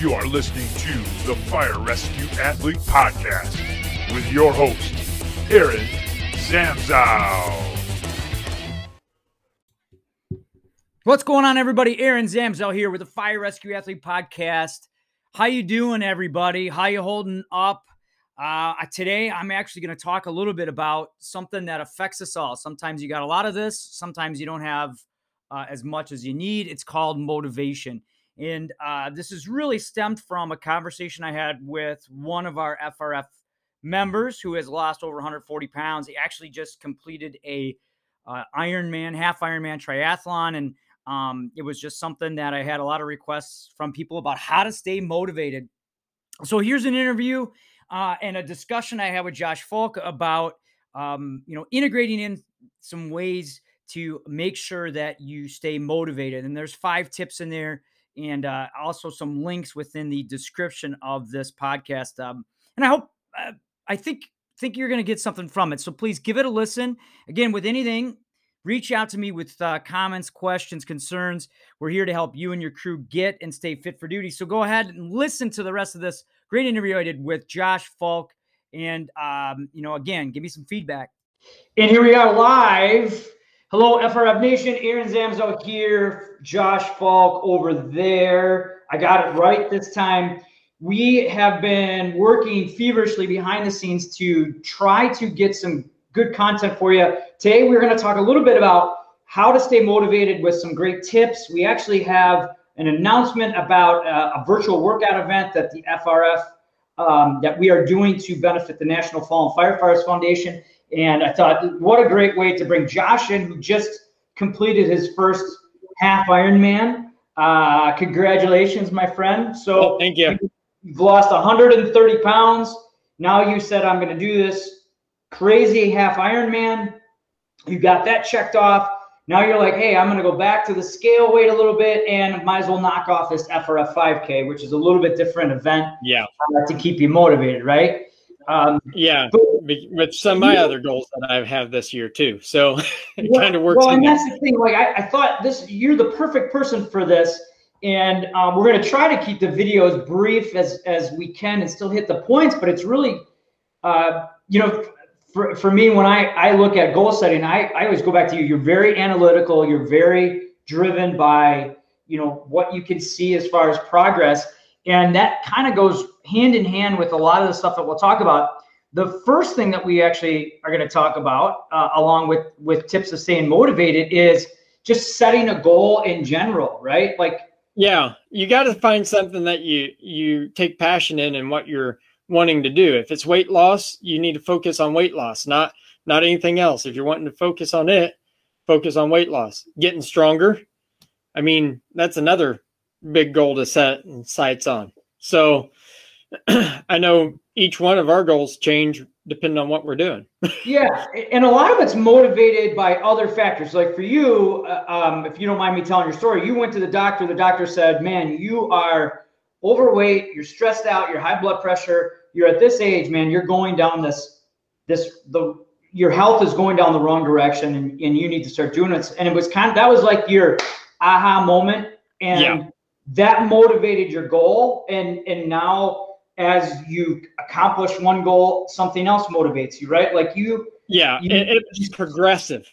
You are listening to the Fire Rescue Athlete Podcast with your host, Aaron Zamzow. What's going on, everybody? Aaron Zamzow here with the Fire Rescue Athlete Podcast. How you doing, everybody? How you holding up? Today, I'm actually going to talk a little bit about something that affects us all. Sometimes you got a lot of this. Sometimes you don't have as much as you need. It's called motivation. And this is really stemmed from a conversation I had with one of our FRF members who has lost over 140 pounds. He actually just completed a Ironman, half Ironman triathlon. And it was just something that I had a lot of requests from people about how to stay motivated. So here's an interview and a discussion I had with Josh Fulk about, integrating in some ways to make sure that you stay motivated. And there's 5 tips in there. And also some links within the description of this podcast. And I hope, I think you're going to get something from it. So please give it a listen. Again, with anything, reach out to me with comments, questions, concerns. We're here to help you and your crew get and stay fit for duty. So go ahead and listen to the rest of this great interview I did with Josh Fulk. And, again, give me some feedback. And here we are live. Hello, FRF Nation. Aaron Zamzow here. Josh Fulk over there. I got it right this time. We have been working feverishly behind the scenes to try to get some good content for you. Today, we're going to talk a little bit about how to stay motivated with some great tips. We actually have an announcement about a virtual workout event that the FRF that we are doing to benefit the National Fallen Firefighters Foundation. And I thought, what a great way to bring Josh in, who just completed his first half Ironman. Congratulations, my friend. So oh, thank you. You've lost 130 pounds. Now you said, I'm going to do this crazy half Ironman. You got that checked off. Now you're like, hey, I'm going to go back to the scale weight a little bit and might as well knock off this FRF 5K, which is a little bit different event. Yeah. To keep you motivated, right? With some of my other goals that I have this year too. So it kind of works. Well, and that's the thing. Like I thought you're the perfect person for this. And we're going to try to keep the videos brief as we can and still hit the points. But it's really, for me, when I look at goal setting, I always go back to you. You're very analytical. You're very driven by, what you can see as far as progress. And that kind of goes hand in hand with a lot of the stuff that we'll talk about. The first thing that we actually are going to talk about, along with tips of staying motivated, is just setting a goal in general, right? Like, yeah, you got to find something that you take passion in and what you're wanting to do. If it's weight loss, you need to focus on weight loss, not anything else. If you're wanting to focus on it, focus on weight loss. Getting stronger, I mean, that's another big goal to set sights on. So I know each one of our goals change depending on what we're doing. Yeah. And a lot of it's motivated by other factors. Like for you, if you don't mind me telling your story, you went to the doctor. The doctor said, man, you are overweight. You're stressed out. You're high blood pressure. You're at this age, man, you're going down your health is going down the wrong direction and you need to start doing it. And it was that was like your aha moment. And yeah. That motivated your goal, and now as you accomplish one goal, something else motivates you, right? Like it's progressive.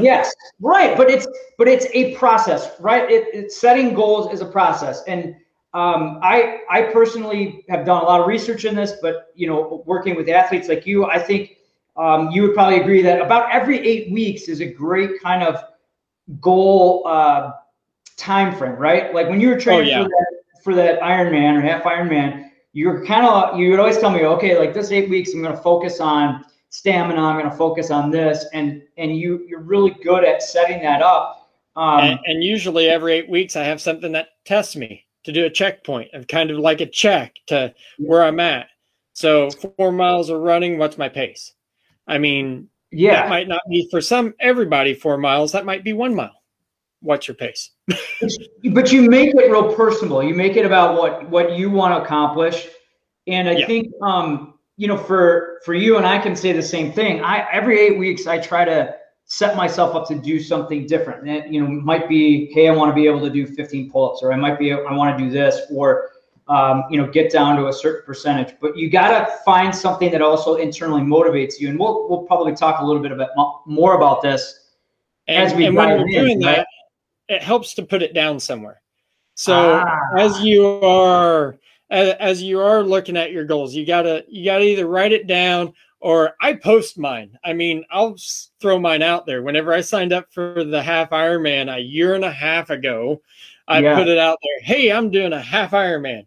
Yes, right, but it's a process, right? It's setting goals is a process, and I personally have done a lot of research in this, but working with athletes like you, I think you would probably agree that about every 8 weeks is a great kind of goal. Time frame, right? Like when you were training for that Ironman or half Ironman, you would always tell me, okay, like this 8 weeks, I'm going to focus on stamina. I'm going to focus on this. And you're really good at setting that up. And usually every 8 weeks I have something that tests me to do a checkpoint of kind of like a check to where I'm at. So 4 miles of running, what's my pace? I mean, that might not be for everybody 4 miles, that might be 1 mile. What's your pace? But you make it real personal. You make it about what you want to accomplish. And I think, for you and I can say the same thing. Every 8 weeks, I try to set myself up to do something different. And it might be, hey, I want to be able to do 15 pull-ups, or I want to do this, or get down to a certain percentage. But you got to find something that also internally motivates you. And we'll probably talk a little bit more about this as we dive in. And when you're doing that, it helps to put it down somewhere. So as you are looking at your goals, you gotta either write it down, or I post mine. I mean, I'll throw mine out there. Whenever I signed up for the half Ironman a year and a half ago, I put it out there. Hey, I'm doing a half Ironman.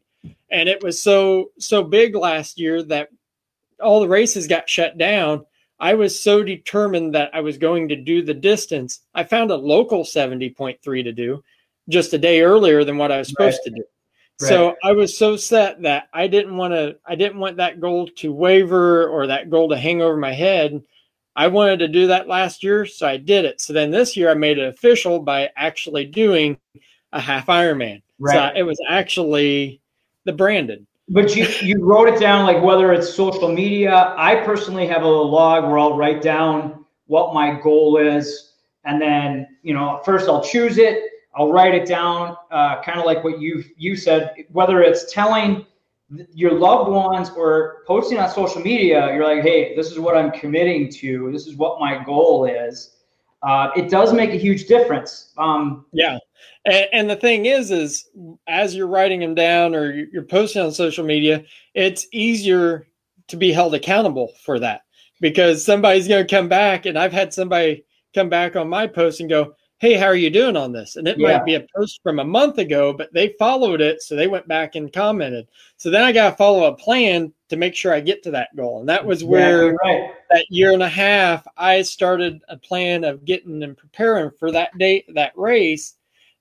And it was so big last year that all the races got shut down. I was so determined that I was going to do the distance. I found a local 70.3 to do just a day earlier than what I was supposed to do. Right. So I was so set that I didn't want that goal to waver or that goal to hang over my head. I wanted to do that last year, so I did it. So then this year I made it official by actually doing a half Ironman. Right. So it was actually the branded. But you wrote it down, like whether it's social media. I personally have a little log where I'll write down what my goal is. And then, first I'll choose it. I'll write it down, kind of like what you said, whether it's telling your loved ones or posting on social media, you're like, hey, this is what I'm committing to. This is what my goal is. It does make a huge difference. Yeah. And the thing is as you're writing them down or you're posting on social media, it's easier to be held accountable for that, because somebody's going to come back. And I've had somebody come back on my post and go, hey, how are you doing on this? And it might be a post from a month ago, but they followed it. So they went back and commented. So then I got to follow a plan to make sure I get to that goal. And that was where that year and a half, I started a plan of getting and preparing for that date, that race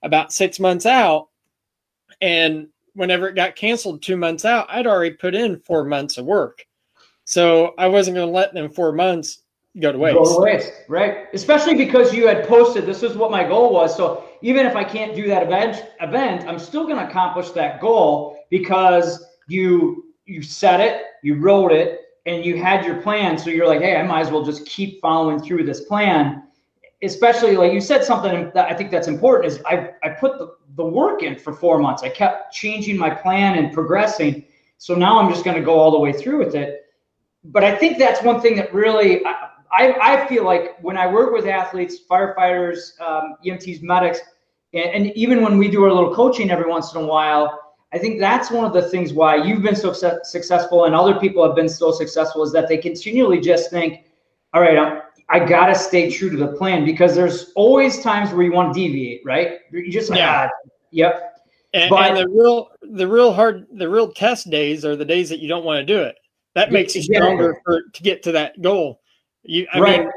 about 6 months out. And whenever it got canceled 2 months out, I'd already put in 4 months of work. So I wasn't going to let them 4 months go to waste. Go to waste, right? Especially because you had posted, this is what my goal was. So even if I can't do that event, I'm still going to accomplish that goal because you set it, you wrote it, and you had your plan. So you're like, hey, I might as well just keep following through this plan. Especially like you said, something that I think that's important is I put the work in for 4 months. I kept changing my plan and progressing. So now I'm just going to go all the way through with it. But I think that's one thing that really, I feel like when I work with athletes, firefighters, EMTs, medics, and even when we do our little coaching every once in a while, I think that's one of the things why you've been so successful and other people have been so successful is that they continually just think, all right, I got to stay true to the plan, because there's always times where you want to deviate, right? You just like, yep. And the real test days are the days that you don't want to do it. That makes you stronger to get to that goal. I mean,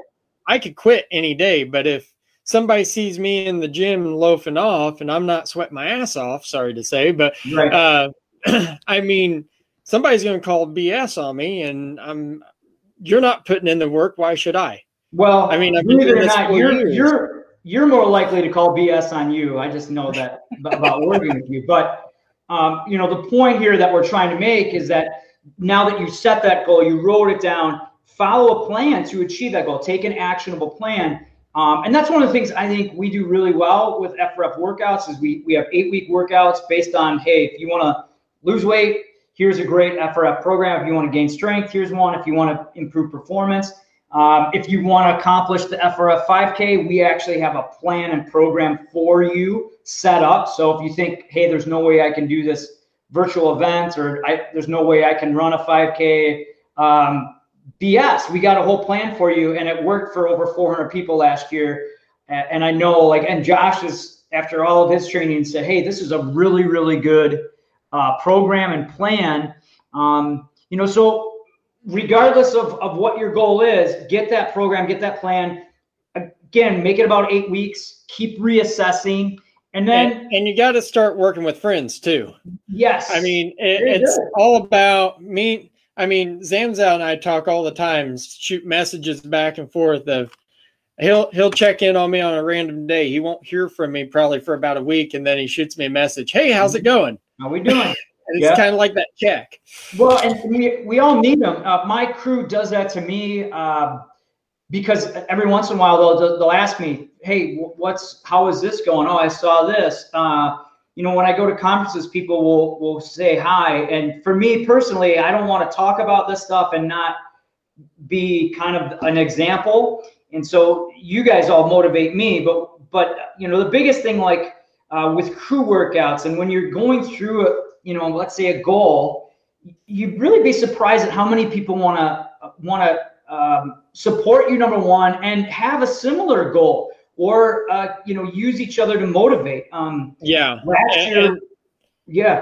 I could quit any day, but if somebody sees me in the gym loafing off and I'm not sweating my ass off, sorry to say, but I mean, somebody's going to call BS on me, and you're not putting in the work. Why should I? Well, I mean, you're more likely to call BS on you. I just know that about working with you. But the point here that we're trying to make is that now that you set that goal, you wrote it down, follow a plan to achieve that goal, take an actionable plan. And that's one of the things I think we do really well with FRF workouts is we have 8-week workouts based on, hey, if you want to lose weight, here's a great FRF program. If you want to gain strength, here's one. If you want to improve performance, if you want to accomplish the FRF 5K, we actually have a plan and program for you set up. So if you think, hey, there's no way I can do this virtual event, or there's no way I can run a 5K, BS. We got a whole plan for you, and it worked for over 400 people last year. And I know, and Josh is, after all of his training, said, hey, this is a really, really good program and plan. So regardless of what your goal is, get that program, get that plan. Again, make it about 8 weeks, keep reassessing. And then, and you got to start working with friends too. Yes. I mean, it's all about me. I mean, Zamzow and I talk all the time, shoot messages back and forth of he'll check in on me on a random day. He won't hear from me probably for about a week, and then he shoots me a message. Hey, how's it going? How we doing? And it's kind of like that check. Well, and we all need them. My crew does that to me because every once in a while they'll ask me, hey, how is this going? Oh, I saw this. you know, when I go to conferences, people will say hi. And for me personally, I don't want to talk about this stuff and not be kind of an example. And so you guys all motivate me, but you know, the biggest thing, like with crew workouts, and when you're going through a, you know, let's say a goal, you'd really be surprised at how many people want to support you, number one, and have a similar goal, or you know, use each other to motivate. Go ahead. And,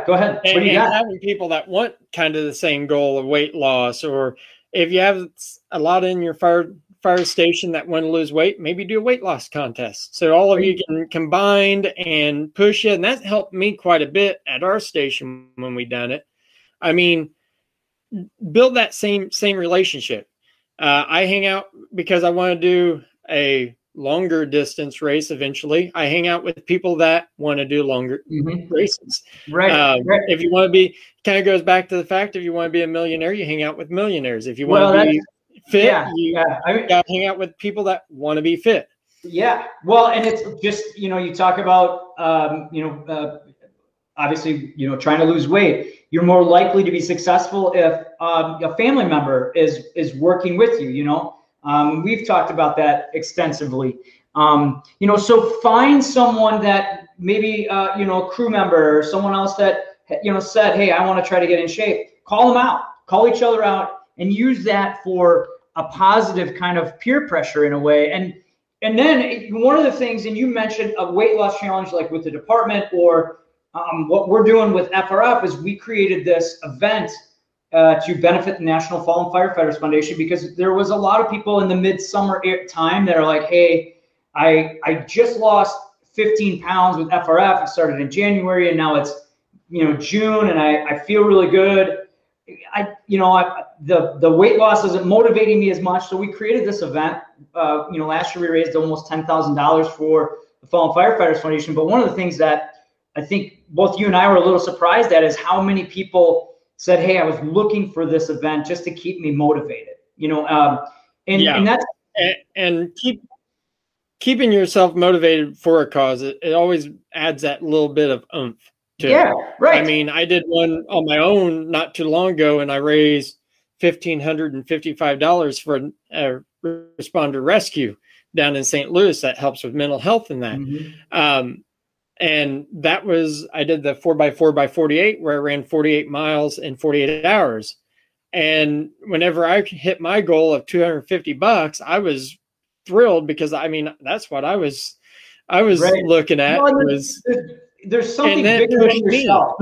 what do you got? Having people that want kind of the same goal of weight loss, or if you have a lot in your fire station that want to lose weight, maybe do a weight loss contest. So all of you can combined and push it. And that helped me quite a bit at our station when we done it. I mean, build that same relationship. I hang out because I want to do a longer distance race. Eventually I hang out with people that want to do longer races. Right. If you want to be, kind of goes back to the fact, if you want to be a millionaire, you hang out with millionaires. If you want to be fit, you gotta hang out with people that want to be fit. Yeah. Well, and it's just, you know, you talk about, obviously, you know, trying to lose weight, you're more likely to be successful if a family member is working with you, you know. We've talked about that extensively. You know, so find someone that maybe, you know, a crew member or someone else that, you know, said, hey, I want to try to get in shape. Call them out, call each other out, and use that for a positive kind of peer pressure in a way. And then one of the things, and you mentioned a weight loss challenge, like with the department, or what we're doing with FRF is we created this event to benefit the National Fallen Firefighters Foundation, because there was a lot of people in the midsummer time that are like, hey, I just lost 15 pounds with FRF. It started in January and now it's, you know, June, and I feel really good. The weight loss isn't motivating me as much. So we created this event. You know, last year we raised almost $10,000 for the Fallen Firefighters Foundation. But one of the things that I think both you and I were a little surprised at is how many people said, hey, I was looking for this event just to keep me motivated, you know, and that's, and keeping yourself motivated for a cause. It always adds that little bit of oomph to it. Yeah, right. I mean, I did one on my own not too long ago, and I raised $1,555 for a responder rescue down in St. Louis that helps with mental health and that. And that was, I did the 4x4x48 where I ran 48 miles in 48 hours. And whenever I hit my goal of $250, I was thrilled, because I mean, that's what I was looking at. No, there's something bigger than yourself.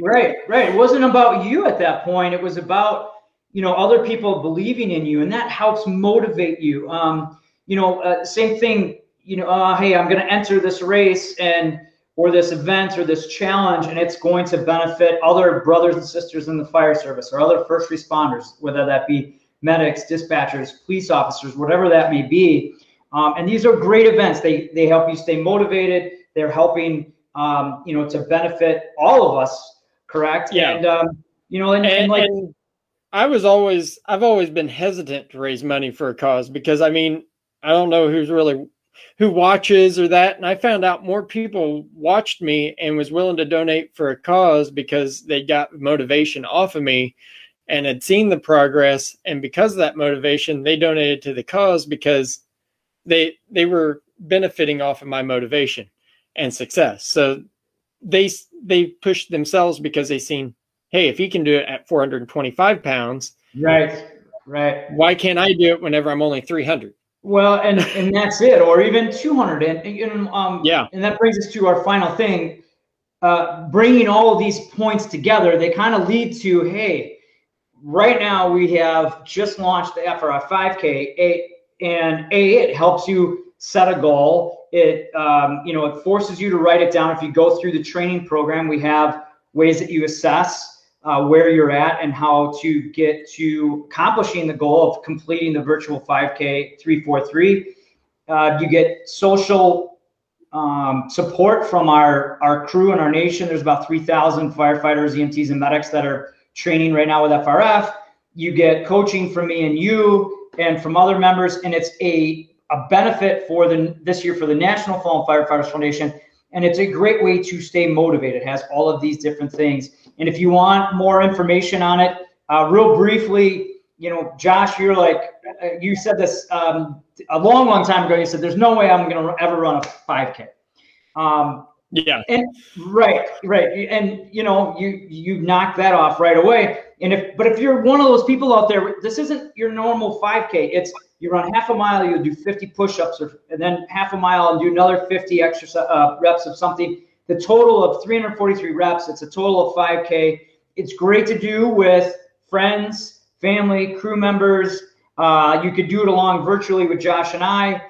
Right. It wasn't about you at that point. It was about, you know, other people believing in you, and that helps motivate you. You know, same thing, you know, hey, I'm going to enter this race or this event or this challenge, and it's going to benefit other brothers and sisters in the fire service or other first responders, whether that be medics, dispatchers, police officers, whatever that may be. And these are great events. They help you stay motivated. They're helping, you know, to benefit all of us. Correct. Yeah. And, you know, and I've always been hesitant to raise money for a cause, because I mean, I don't know who watches or that. And I found out more people watched me and was willing to donate for a cause because they got motivation off of me and had seen the progress. And because of that motivation, they donated to the cause, because they were benefiting off of my motivation and success. So they pushed themselves because they seen, hey, if he can do it at 425 pounds, right. Why can't I do it whenever I'm only 300? Well, and that's it, or even 200. And that brings us to our final thing, bringing all of these points together. They kind of lead to, hey, right now we have just launched the FRF 5K, it helps you set a goal. It, you know, it forces you to write it down. If you go through the training program, we have ways that you assess where you're at and how to get to accomplishing the goal of completing the virtual 5K 343. You get social support from our crew and our nation. There's about 3,000 firefighters, EMTs, and medics that are training right now with FRF. You get coaching from me and you and from other members, and it's a benefit for this year for the National Fallen Firefighters Foundation. And it's a great way to stay motivated. It has all of these different things. And if you want more information on it, real briefly, you know, Josh, you're like, you said this a long, long time ago. You said, there's no way I'm going to ever run a 5K. Yeah. And right. Right. And you know, you knock that off right away. And but if you're one of those people out there, this isn't your normal 5K. It's you run half a mile, you'll do 50 push-ups and then half a mile and do another 50 exercise reps of something. The total of 343 reps. It's a total of 5K. It's great to do with friends, family, crew members. You could do it along virtually with Josh and I.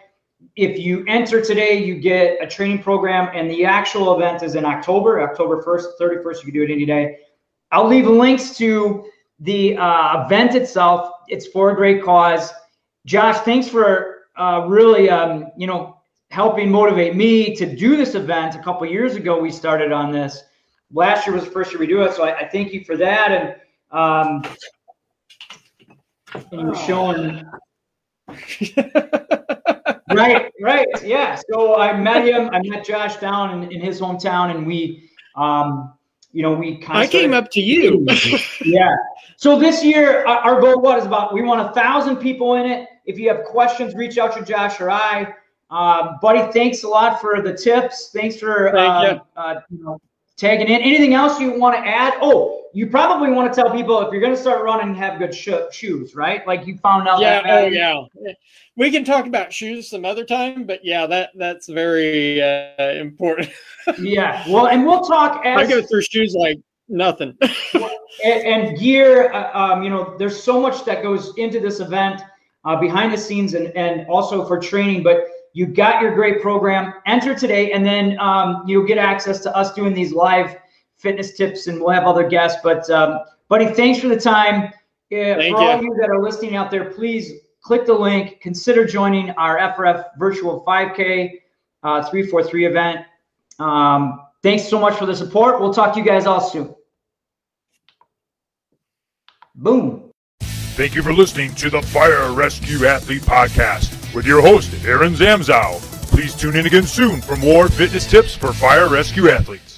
If you enter today, you get a training program, and the actual event is in October 1st, 31st. You can do it any day. I'll leave links to the event itself. It's for a great cause. Josh, thanks for really, you know, helping motivate me to do this event. A couple years ago, we started on this. Last year was the first year we do it, so I thank you for that. And you're showing. Right. Yeah. So I met Josh down in his hometown, and we, you know, we kind of came up to you. Yeah. So this year, our goal was about, we want 1,000 people in it. If you have questions, reach out to Josh or I. Buddy, thanks a lot for the tips. Thanks for you know, tagging in. Anything else you want to add? Oh, you probably want to tell people if you're going to start running, have good shoes, right? Like you found out. Yeah, yeah. We can talk about shoes some other time, but yeah, that's very important. Yeah, well, and we'll talk. I go through shoes like nothing. and gear, you know, there's so much that goes into this event behind the scenes and also for training. But you got your great program. Enter today, and then you'll get access to us doing these live fitness tips, and we'll have other guests. But buddy, thanks for the time. Thank you. All of you that are listening out there, please click the link, consider joining our FRF virtual 5K 343 event. Thanks so much for the support. We'll talk to you guys all soon. Boom. Thank you for listening to the Fire Rescue Athlete Podcast with your host, Aaron Zamzow. Please tune in again soon for more fitness tips for fire rescue athletes.